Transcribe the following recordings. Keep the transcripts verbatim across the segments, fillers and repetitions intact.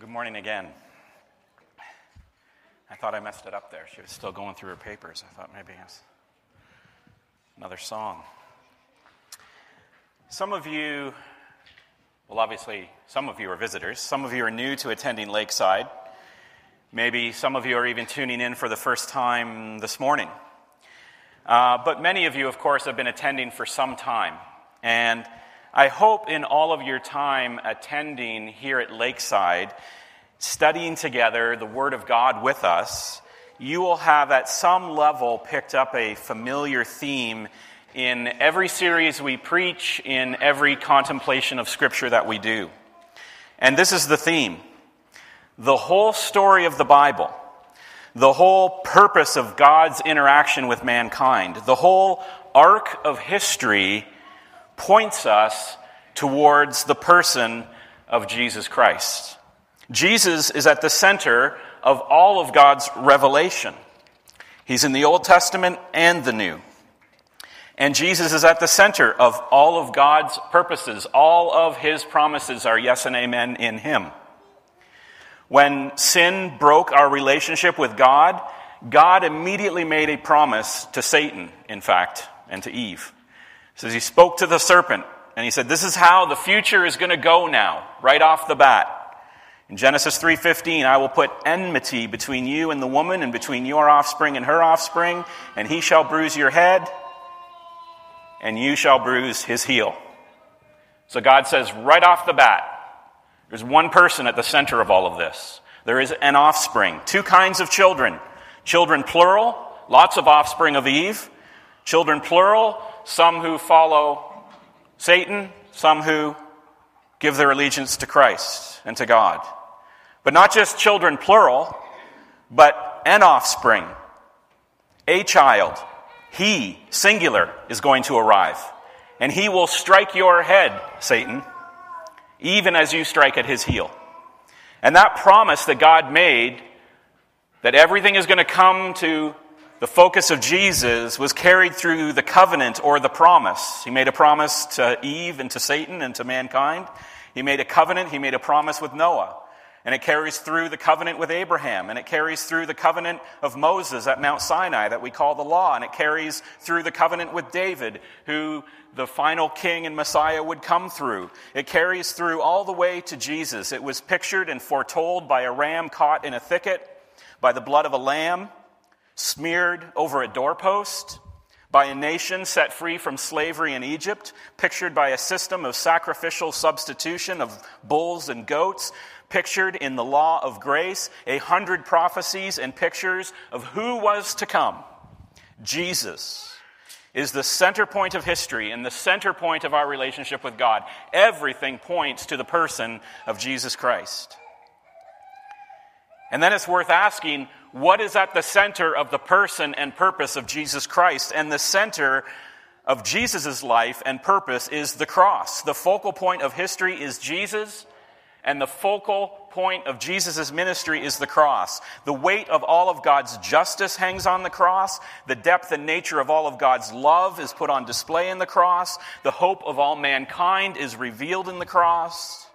Well, good morning again. I thought I messed it up there. She was still going through her papers. I thought maybe it was another song. Some of you, well, obviously, some of you are visitors. Some of you are new to attending Lakeside. Maybe some of you are even tuning in for the first time this morning. Uh, but many of you, of course, have been attending for some time. And I hope in all of your time attending here at Lakeside, studying together the Word of God with us, you will have at some level picked up a familiar theme in every series we preach, in every contemplation of Scripture that we do. And this is the theme. The whole story of the Bible, the whole purpose of God's interaction with mankind, the whole arc of history points us towards the person of Jesus Christ. Jesus is at the center of all of God's revelation. He's in the Old Testament and the New. And Jesus is at the center of all of God's purposes. All of His promises are yes and amen in Him. When sin broke our relationship with God, God immediately made a promise to Satan, in fact, and to Eve. It says He spoke to the serpent, and He said, this is how the future is going to go now, right off the bat. In Genesis three fifteen, I will put enmity between you and the woman, and between your offspring and her offspring, and he shall bruise your head, and you shall bruise his heel. So God says right off the bat, there's one person at the center of all of this. There is an offspring, two kinds of children. Children plural, lots of offspring of Eve. Children plural, some who follow Satan, some who give their allegiance to Christ and to God. But not just children plural, but an offspring, a child. He, singular, is going to arrive. And he will strike your head, Satan, even as you strike at his heel. And that promise that God made, that everything is going to come to the focus of Jesus, was carried through the covenant or the promise. He made a promise to Eve and to Satan and to mankind. He made a covenant. He made a promise with Noah. And it carries through the covenant with Abraham. And it carries through the covenant of Moses at Mount Sinai that we call the law. And it carries through the covenant with David, who the final king and Messiah would come through. It carries through all the way to Jesus. It was pictured and foretold by a ram caught in a thicket, by the blood of a lamb, smeared over a doorpost, by a nation set free from slavery in Egypt, pictured by a system of sacrificial substitution of bulls and goats, pictured in the law of grace, a hundred prophecies and pictures of who was to come. Jesus is the center point of history and the center point of our relationship with God. Everything points to the person of Jesus Christ. And then it's worth asking, what is at the center of the person and purpose of Jesus Christ? And the center of Jesus' life and purpose is the cross. The focal point of history is Jesus, and the focal point of Jesus' ministry is the cross. The weight of all of God's justice hangs on the cross. The depth and nature of all of God's love is put on display in the cross. The hope of all mankind is revealed in the cross.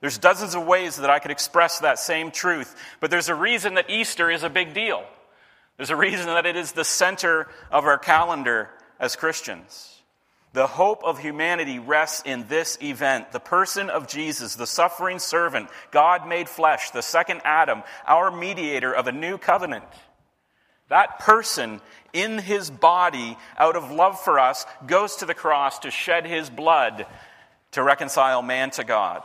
There's dozens of ways that I could express that same truth, but there's a reason that Easter is a big deal. There's a reason that it is the center of our calendar as Christians. The hope of humanity rests in this event. The person of Jesus, the suffering servant, God made flesh, the second Adam, our mediator of a new covenant. That person in his body, out of love for us, goes to the cross to shed his blood to reconcile man to God.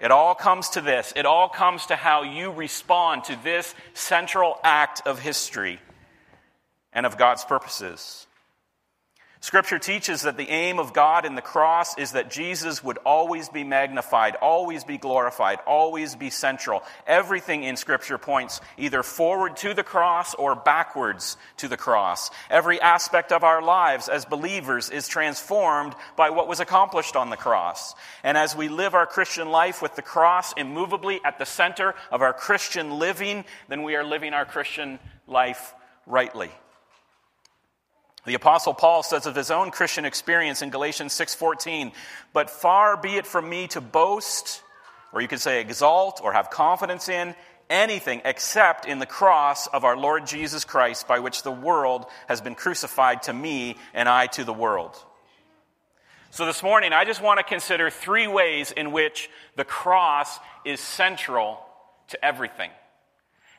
It all comes to this. It all comes to how you respond to this central act of history and of God's purposes. Scripture teaches that the aim of God in the cross is that Jesus would always be magnified, always be glorified, always be central. Everything in Scripture points either forward to the cross or backwards to the cross. Every aspect of our lives as believers is transformed by what was accomplished on the cross. And as we live our Christian life with the cross immovably at the center of our Christian living, then we are living our Christian life rightly. The Apostle Paul says of his own Christian experience in Galatians six fourteen, but far be it from me to boast or you could say exalt or have confidence in, anything except in the cross of our Lord Jesus Christ, by which the world has been crucified to me and I to the world. So this morning, I just want to consider three ways in which the cross is central to everything,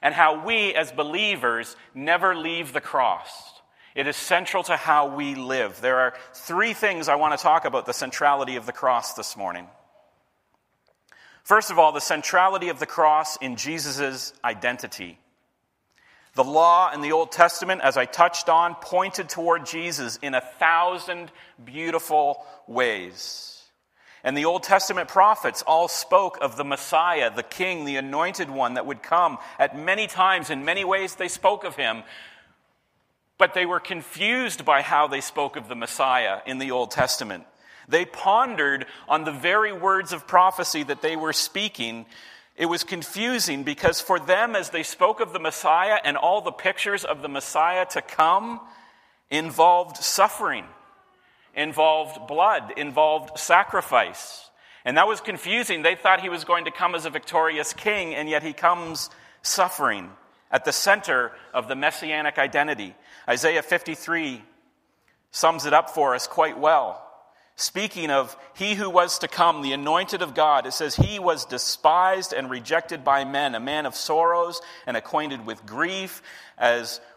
and how we as believers never leave the cross. It is central to how we live. There are three things I want to talk about the centrality of the cross this morning. First of all, the centrality of the cross in Jesus' identity. The law in the Old Testament, as I touched on, pointed toward Jesus in a thousand beautiful ways. And the Old Testament prophets all spoke of the Messiah, the King, the Anointed One that would come. At many times, in many ways, they spoke of him. But they were confused by how they spoke of the Messiah in the Old Testament. They pondered on the very words of prophecy that they were speaking. It was confusing because for them, as they spoke of the Messiah and all the pictures of the Messiah to come, involved suffering, involved blood, involved sacrifice. And that was confusing. They thought he was going to come as a victorious king, and yet he comes suffering. At the center of the messianic identity. Isaiah fifty-three sums it up for us quite well. Speaking of he who was to come, the anointed of God, it says, he was despised and rejected by men, a man of sorrows and acquainted with grief, as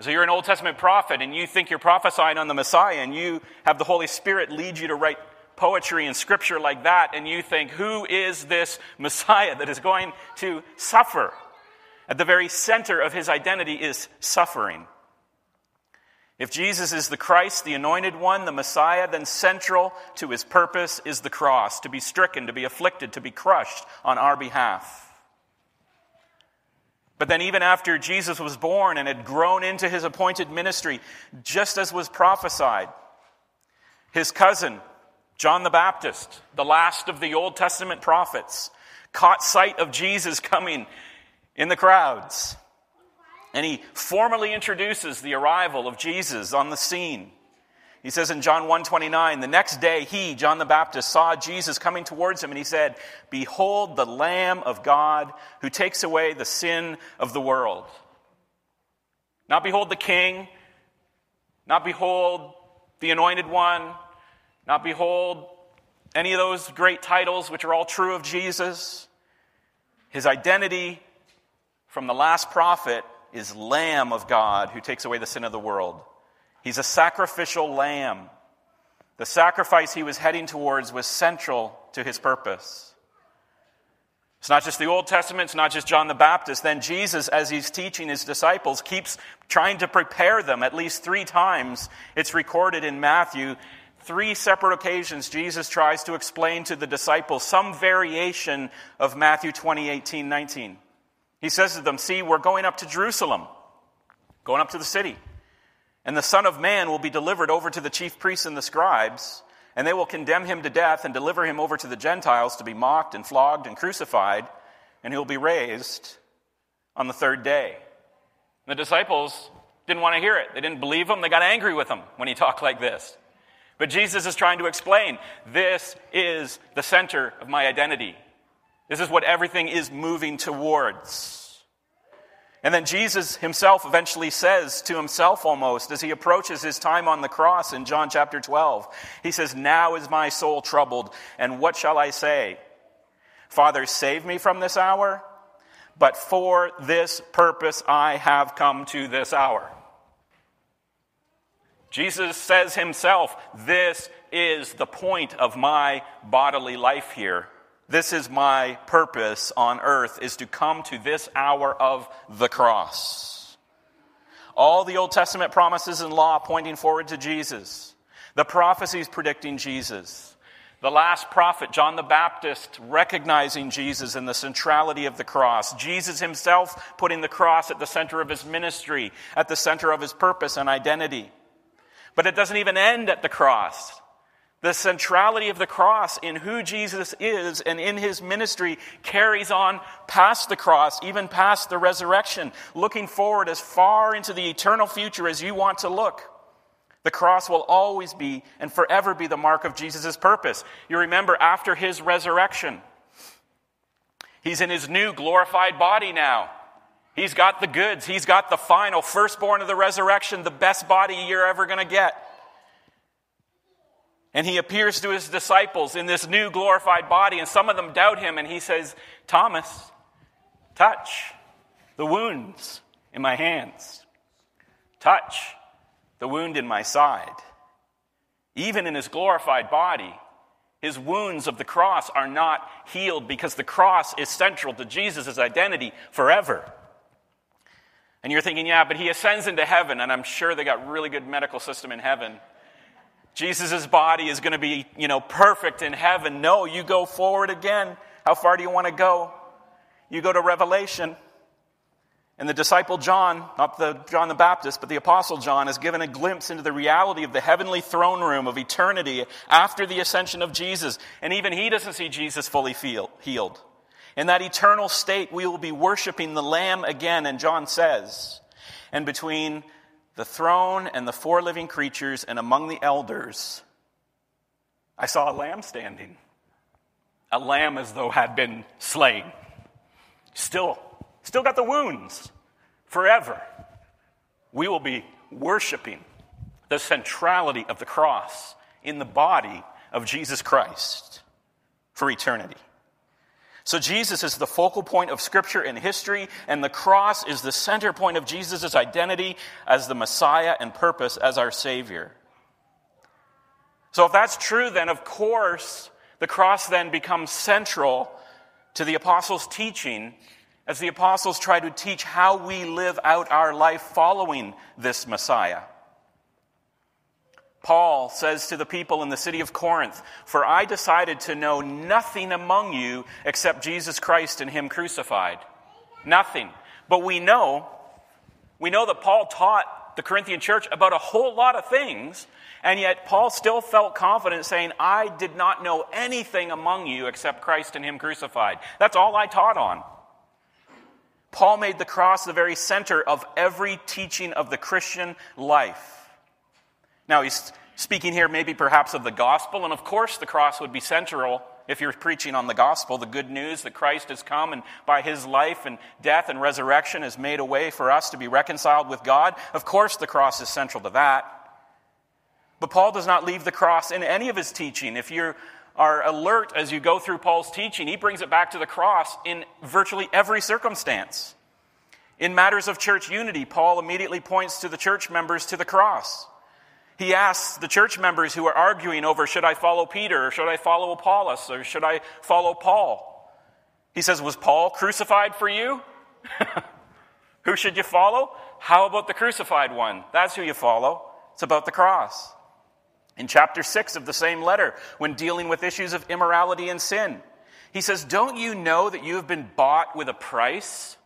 So you're an Old Testament prophet, and you think you're prophesying on the Messiah, and you have the Holy Spirit lead you to write poetry and scripture like that, and you think, who is this Messiah that is going to suffer? At the very center of his identity is suffering. If Jesus is the Christ, the Anointed One, the Messiah, then central to his purpose is the cross, to be stricken, to be afflicted, to be crushed on our behalf. But then even after Jesus was born and had grown into his appointed ministry, just as was prophesied, his cousin, John the Baptist, the last of the Old Testament prophets, caught sight of Jesus coming in the crowds. And he formally introduces the arrival of Jesus on the scene. He says in John one twenty-nine, the next day he, John the Baptist, saw Jesus coming towards him, and he said, behold the Lamb of God who takes away the sin of the world. Not behold the King, not behold the Anointed One, not behold any of those great titles which are all true of Jesus. His identity from the last prophet is Lamb of God who takes away the sin of the world. He's a sacrificial lamb. The sacrifice he was heading towards was central to his purpose. It's not just the Old Testament, it's not just John the Baptist. Then Jesus, as he's teaching his disciples, keeps trying to prepare them at least three times. It's recorded in Matthew. Three separate occasions Jesus tries to explain to the disciples some variation of Matthew twenty, eighteen, nineteen. He says to them, see, we're going up to Jerusalem, going up to the city. And the Son of Man will be delivered over to the chief priests and the scribes, and they will condemn him to death and deliver him over to the Gentiles to be mocked and flogged and crucified, and he'll be raised on the third day. And the disciples didn't want to hear it. They didn't believe him. They got angry with him when he talked like this. But Jesus is trying to explain, this is the center of my identity. This is what everything is moving towards. And then Jesus himself eventually says to himself almost, as he approaches his time on the cross in John chapter twelve, he says, now is my soul troubled, and what shall I say? Father, save me from this hour, but for this purpose I have come to this hour. Jesus says himself, this is the point of my bodily life here. This is my purpose on earth, is to come to this hour of the cross. All the Old Testament promises and law pointing forward to Jesus. The prophecies predicting Jesus. The last prophet, John the Baptist, recognizing Jesus and the centrality of the cross. Jesus himself putting the cross at the center of his ministry, at the center of his purpose and identity. But it doesn't even end at the cross. The centrality of the cross in who Jesus is and in his ministry carries on past the cross, even past the resurrection, looking forward as far into the eternal future as you want to look. The cross will always be and forever be the mark of Jesus' purpose. You remember, after his resurrection, he's in his new glorified body now. He's got the goods. He's got the final firstborn of the resurrection, the best body you're ever going to get. And he appears to his disciples in this new glorified body, and some of them doubt him, and he says, "Thomas, touch the wounds in my hands. Touch the wound in my side." Even in his glorified body, his wounds of the cross are not healed, because the cross is central to Jesus' identity forever. And you're thinking, yeah, but he ascends into heaven, and I'm sure they got a really good medical system in heaven. Jesus' body is going to be, you know, perfect in heaven. No, you go forward again. How far do you want to go? You go to Revelation. And the disciple John, not the John the Baptist, but the apostle John, is given a glimpse into the reality of the heavenly throne room of eternity after the ascension of Jesus. And even he doesn't see Jesus fully healed. In that eternal state, we will be worshiping the Lamb again. And John says, and between the throne and the four living creatures and among the elders, I saw a lamb standing. A lamb as though had been slain. Still, still got the wounds. Forever, we will be worshiping the centrality of the cross in the body of Jesus Christ for eternity. So Jesus is the focal point of Scripture and history, and the cross is the center point of Jesus' identity as the Messiah and purpose as our Savior. So if that's true, then of course the cross then becomes central to the apostles' teaching as the apostles try to teach how we live out our life following this Messiah. Paul says to the people in the city of Corinth, "For I decided to know nothing among you except Jesus Christ and him crucified." Nothing. But we know, we know that Paul taught the Corinthian church about a whole lot of things, and yet Paul still felt confident saying, "I did not know anything among you except Christ and him crucified. That's all I taught on." Paul made the cross the very center of every teaching of the Christian life. Now, he's speaking here maybe perhaps of the gospel, and of course the cross would be central if you're preaching on the gospel, the good news that Christ has come and by his life and death and resurrection has made a way for us to be reconciled with God. Of course the cross is central to that. But Paul does not leave the cross in any of his teaching. If you are alert as you go through Paul's teaching, he brings it back to the cross in virtually every circumstance. In matters of church unity, Paul immediately points to the church members to the cross. He asks the church members who are arguing over, should I follow Peter, or should I follow Apollos, or should I follow Paul? He says, was Paul crucified for you? Who should you follow? How about the crucified one? That's who you follow. It's about the cross. In chapter six of the same letter, when dealing with issues of immorality and sin, he says, don't you know that you have been bought with a price?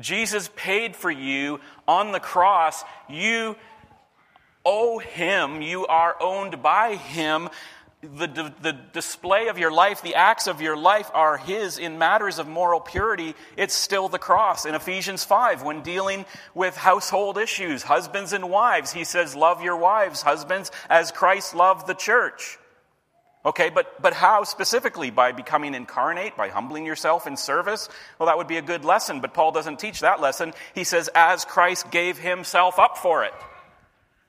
Jesus paid for you on the cross. You owe him, you are owned by him. The, the, the display of your life, the acts of your life are his. In matters of moral purity, it's still the cross. In Ephesians five, when dealing with household issues, husbands and wives, he says, love your wives, husbands, as Christ loved the church. Okay, but, but how specifically? By becoming incarnate, by humbling yourself in service? Well, that would be a good lesson, but Paul doesn't teach that lesson. He says, as Christ gave himself up for it.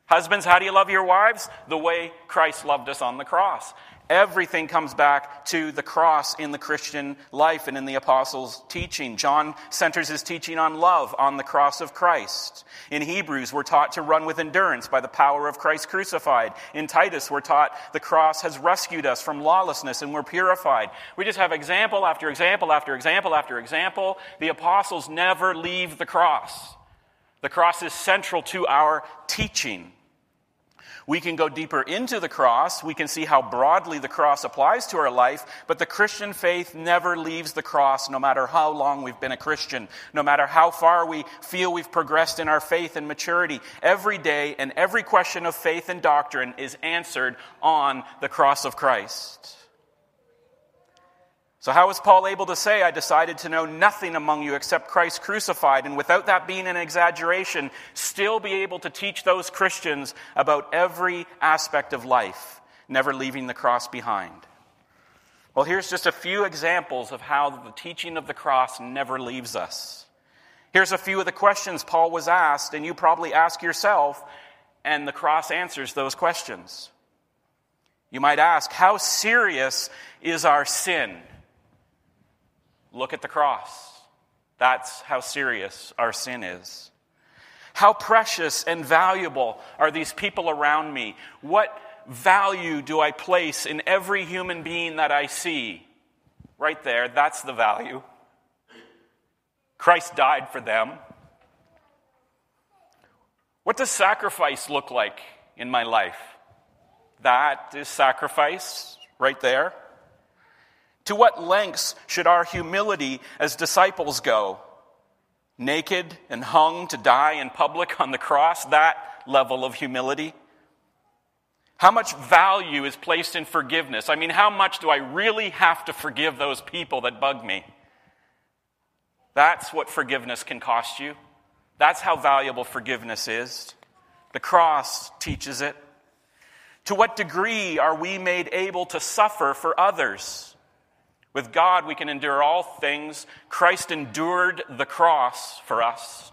Husbands, how do you love your wives? The way Christ loved us on the cross. Everything comes back to the cross in the Christian life and in the apostles' teaching. John centers his teaching on love on the cross of Christ. In Hebrews, we're taught to run with endurance by the power of Christ crucified. In Titus, we're taught the cross has rescued us from lawlessness and we're purified. We just have example after example after example after example. The apostles never leave the cross. The cross is central to our teaching. We can go deeper into the cross. We can see how broadly the cross applies to our life, but the Christian faith never leaves the cross, no matter how long we've been a Christian, no matter how far we feel we've progressed in our faith and maturity. Every day and every question of faith and doctrine is answered on the cross of Christ. So how is Paul able to say, I decided to know nothing among you except Christ crucified, and without that being an exaggeration, still be able to teach those Christians about every aspect of life, never leaving the cross behind? Well, here's just a few examples of how the teaching of the cross never leaves us. Here's a few of the questions Paul was asked, and you probably ask yourself, and the cross answers those questions. You might ask, how serious is our sin? Look at the cross. That's how serious our sin is. How precious and valuable are these people around me? What value do I place in every human being that I see? Right there, that's the value. Christ died for them. What does sacrifice look like in my life? That is sacrifice right there. To what lengths should our humility as disciples go? Naked and hung to die in public on the cross, that level of humility. How much value is placed in forgiveness? I mean, how much do I really have to forgive those people that bug me? That's what forgiveness can cost you. That's how valuable forgiveness is. The cross teaches it. To what degree are we made able to suffer for others? With God, we can endure all things. Christ endured the cross for us.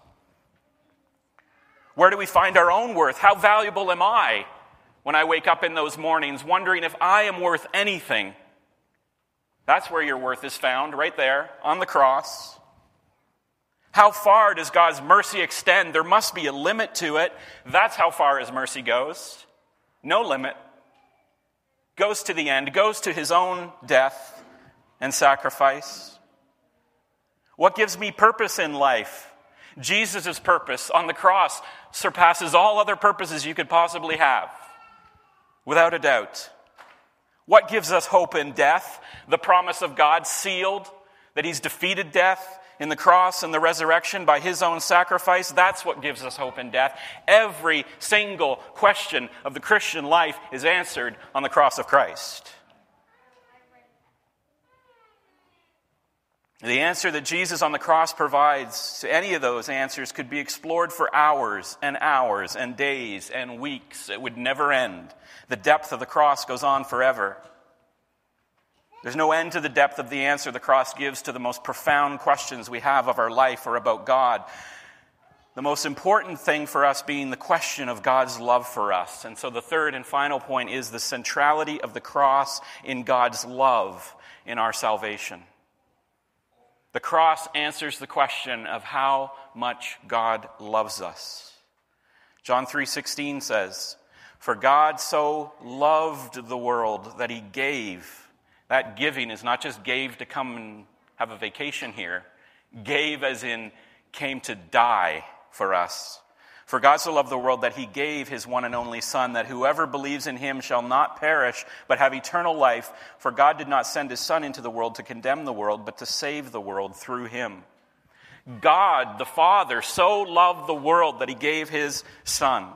Where do we find our own worth? How valuable am I when I wake up in those mornings wondering if I am worth anything? That's where your worth is found, right there, on the cross. How far does God's mercy extend? There must be a limit to it. That's how far His mercy goes. No limit. Goes to the end, goes to His own death and sacrifice. What gives me purpose in life? Jesus' purpose on the cross surpasses all other purposes you could possibly have, without a doubt. What gives us hope in death? The promise of God sealed, that He's defeated death in the cross and the resurrection by His own sacrifice. That's what gives us hope in death. Every single question of the Christian life is answered on the cross of Christ. The answer that Jesus on the cross provides to any of those answers could be explored for hours and hours and days and weeks. It would never end. The depth of the cross goes on forever. There's no end to the depth of the answer the cross gives to the most profound questions we have of our life or about God. The most important thing for us being the question of God's love for us. And so the third and final point is the centrality of the cross in God's love in our salvation. The cross answers the question of how much God loves us. John three sixteen says, "For God so loved the world that He gave." That giving is not just gave to come and have a vacation here. Gave as in came to die for us. "For God so loved the world that He gave His one and only Son, that whoever believes in Him shall not perish, but have eternal life. For God did not send His Son into the world to condemn the world, but to save the world through Him." God, the Father, so loved the world that He gave His Son.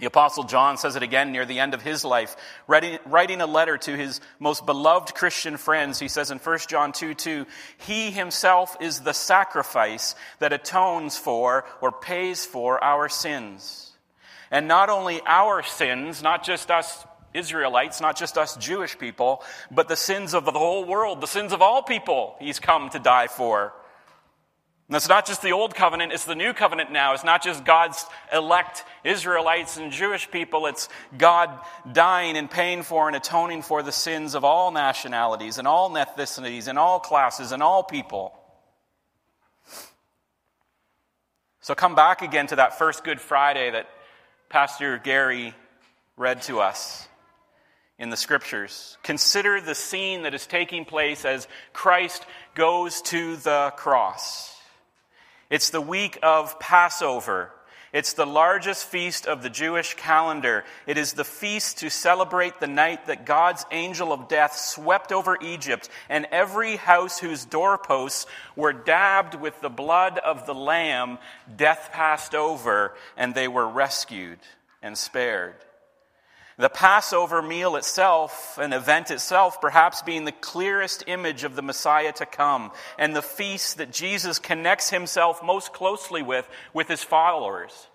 The Apostle John says it again near the end of his life, writing a letter to his most beloved Christian friends. He says in First John two two, "He Himself is the sacrifice that atones for or pays for our sins." And not only our sins, not just us Israelites, not just us Jewish people, but the sins of the whole world, the sins of all people He's come to die for. And it's not just the old covenant, it's the new covenant now. It's not just God's elect Israelites and Jewish people. It's God dying and paying for and atoning for the sins of all nationalities and all ethnicities and all classes and all people. So come back again to that first Good Friday that Pastor Gary read to us in the Scriptures. Consider the scene that is taking place as Christ goes to the cross. It's the week of Passover. It's the largest feast of the Jewish calendar. It is the feast to celebrate the night that God's angel of death swept over Egypt, and every house whose doorposts were dabbed with the blood of the Lamb, death passed over, and they were rescued and spared. The Passover meal itself, an event itself, perhaps being the clearest image of the Messiah to come, and the feast that Jesus connects himself most closely with, with his followers.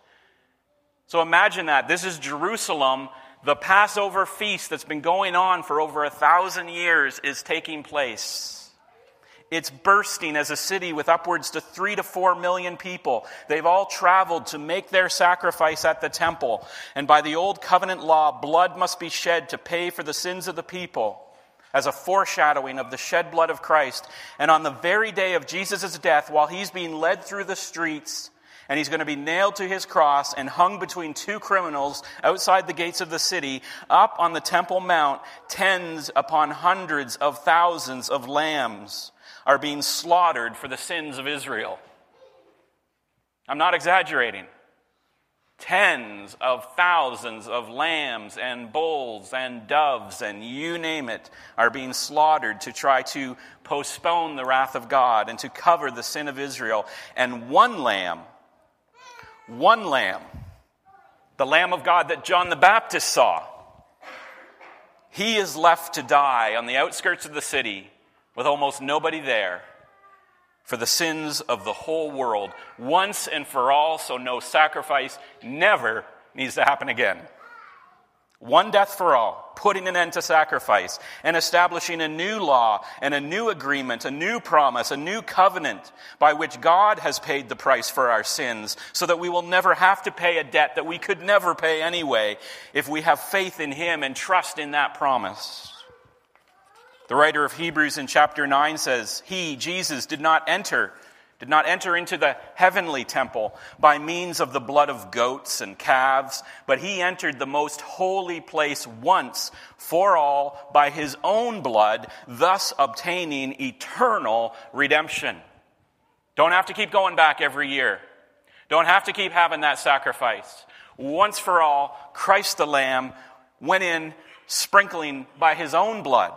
So imagine that. This is Jerusalem. The Passover feast that's been going on for over a thousand years is taking place. It's bursting as a city with upwards to three to four million people. They've all traveled to make their sacrifice at the temple. And by the old covenant law, blood must be shed to pay for the sins of the people as a foreshadowing of the shed blood of Christ. And on the very day of Jesus' death, while he's being led through the streets, and he's going to be nailed to his cross and hung between two criminals outside the gates of the city, up on the Temple Mount, tens upon hundreds of thousands of lambs are being slaughtered for the sins of Israel. I'm not exaggerating. Tens of thousands of lambs and bulls and doves and you name it are being slaughtered to try to postpone the wrath of God and to cover the sin of Israel. And one lamb, one lamb, the Lamb of God that John the Baptist saw, he is left to die on the outskirts of the city with almost nobody there for the sins of the whole world, once and for all, so no sacrifice never needs to happen again. One death for all, putting an end to sacrifice and establishing a new law and a new agreement, a new promise, a new covenant by which God has paid the price for our sins so that we will never have to pay a debt that we could never pay anyway if we have faith in him and trust in that promise. The writer of Hebrews in chapter nine says, he, Jesus, did not enter did not enter into the heavenly temple by means of the blood of goats and calves, but he entered the most holy place once for all by his own blood, thus obtaining eternal redemption. Don't have to keep going back every year. Don't have to keep having that sacrifice. Once for all, Christ the Lamb went in, sprinkling by his own blood,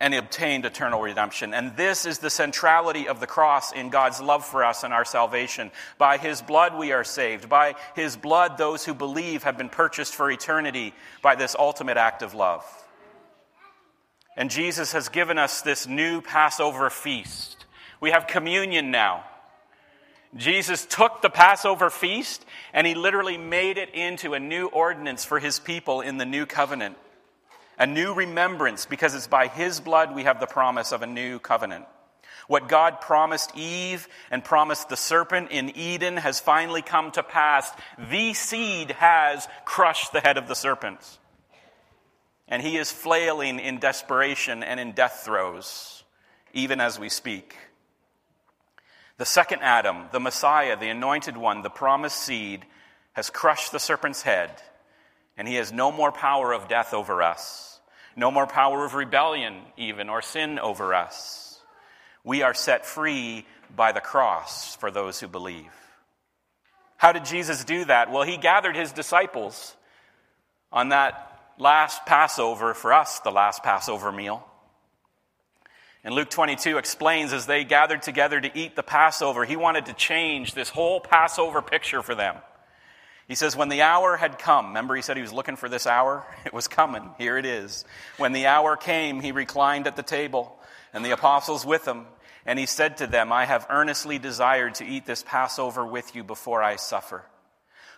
and he obtained eternal redemption. And this is the centrality of the cross in God's love for us and our salvation. By his blood we are saved. By his blood those who believe have been purchased for eternity by this ultimate act of love. And Jesus has given us this new Passover feast. We have communion now. Jesus took the Passover feast and he literally made it into a new ordinance for his people in the new covenant. A new remembrance, because it's by his blood we have the promise of a new covenant. What God promised Eve and promised the serpent in Eden has finally come to pass. The seed has crushed the head of the serpent. And he is flailing in desperation and in death throes, even as we speak. The second Adam, the Messiah, the anointed one, the promised seed, has crushed the serpent's head. And he has no more power of death over us, no more power of rebellion even, or sin over us. We are set free by the cross for those who believe. How did Jesus do that? Well, he gathered his disciples on that last Passover, for us, the last Passover meal. And Luke twenty-two explains, as they gathered together to eat the Passover, he wanted to change this whole Passover picture for them. He says, when the hour had come, remember he said he was looking for this hour? It was coming. Here it is. When the hour came, he reclined at the table, and the apostles with him. And he said to them, I have earnestly desired to eat this Passover with you before I suffer.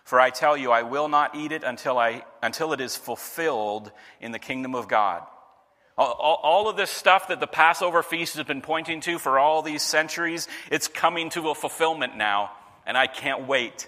For I tell you, I will not eat it until I until it is fulfilled in the kingdom of God. All of this stuff that the Passover feast has been pointing to for all these centuries, it's coming to a fulfillment now, and I can't wait.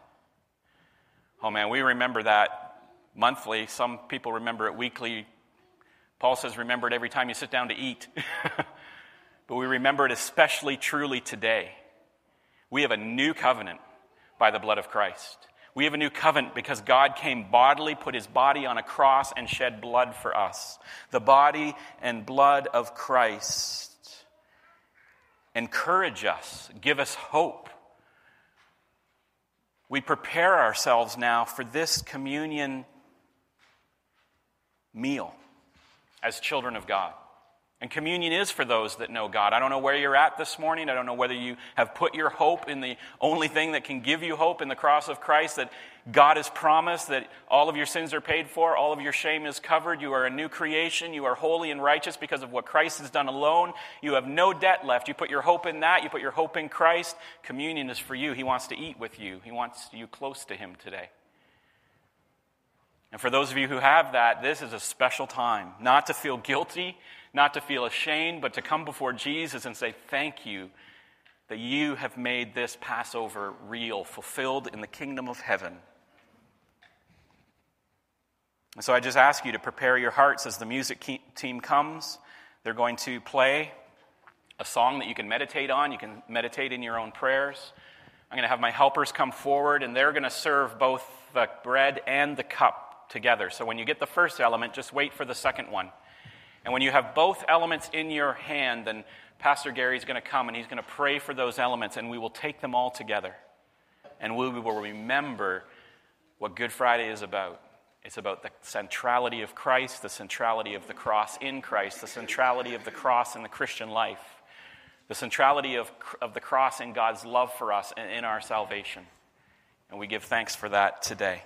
Oh man, we remember that monthly. Some people remember it weekly. Paul says remember it every time you sit down to eat. But we remember it especially truly today. We have a new covenant by the blood of Christ. We have a new covenant because God came bodily, put his body on a cross, and shed blood for us. The body and blood of Christ encourage us, give us hope. We prepare ourselves now for this communion meal as children of God. And communion is for those that know God. I don't know where you're at this morning. I don't know whether you have put your hope in the only thing that can give you hope in the cross of Christ, that God has promised that all of your sins are paid for, all of your shame is covered, you are a new creation, you are holy and righteous because of what Christ has done alone. You have no debt left. You put your hope in that. You put your hope in Christ. Communion is for you. He wants to eat with you. He wants you close to him today. And for those of you who have that, this is a special time, not to feel guilty, not to feel ashamed, but to come before Jesus and say, thank you that you have made this Passover real, fulfilled in the kingdom of heaven. And so I just ask you to prepare your hearts as the music team comes. They're going to play a song that you can meditate on. You can meditate in your own prayers. I'm going to have my helpers come forward, and they're going to serve both the bread and the cup together. So when you get the first element, just wait for the second one. And when you have both elements in your hand, then Pastor Gary's going to come and he's going to pray for those elements, and we will take them all together. And we will remember what Good Friday is about. It's about the centrality of Christ, the centrality of the cross in Christ, the centrality of the cross in the Christian life, the centrality of, of the cross in God's love for us and in our salvation. And we give thanks for that today.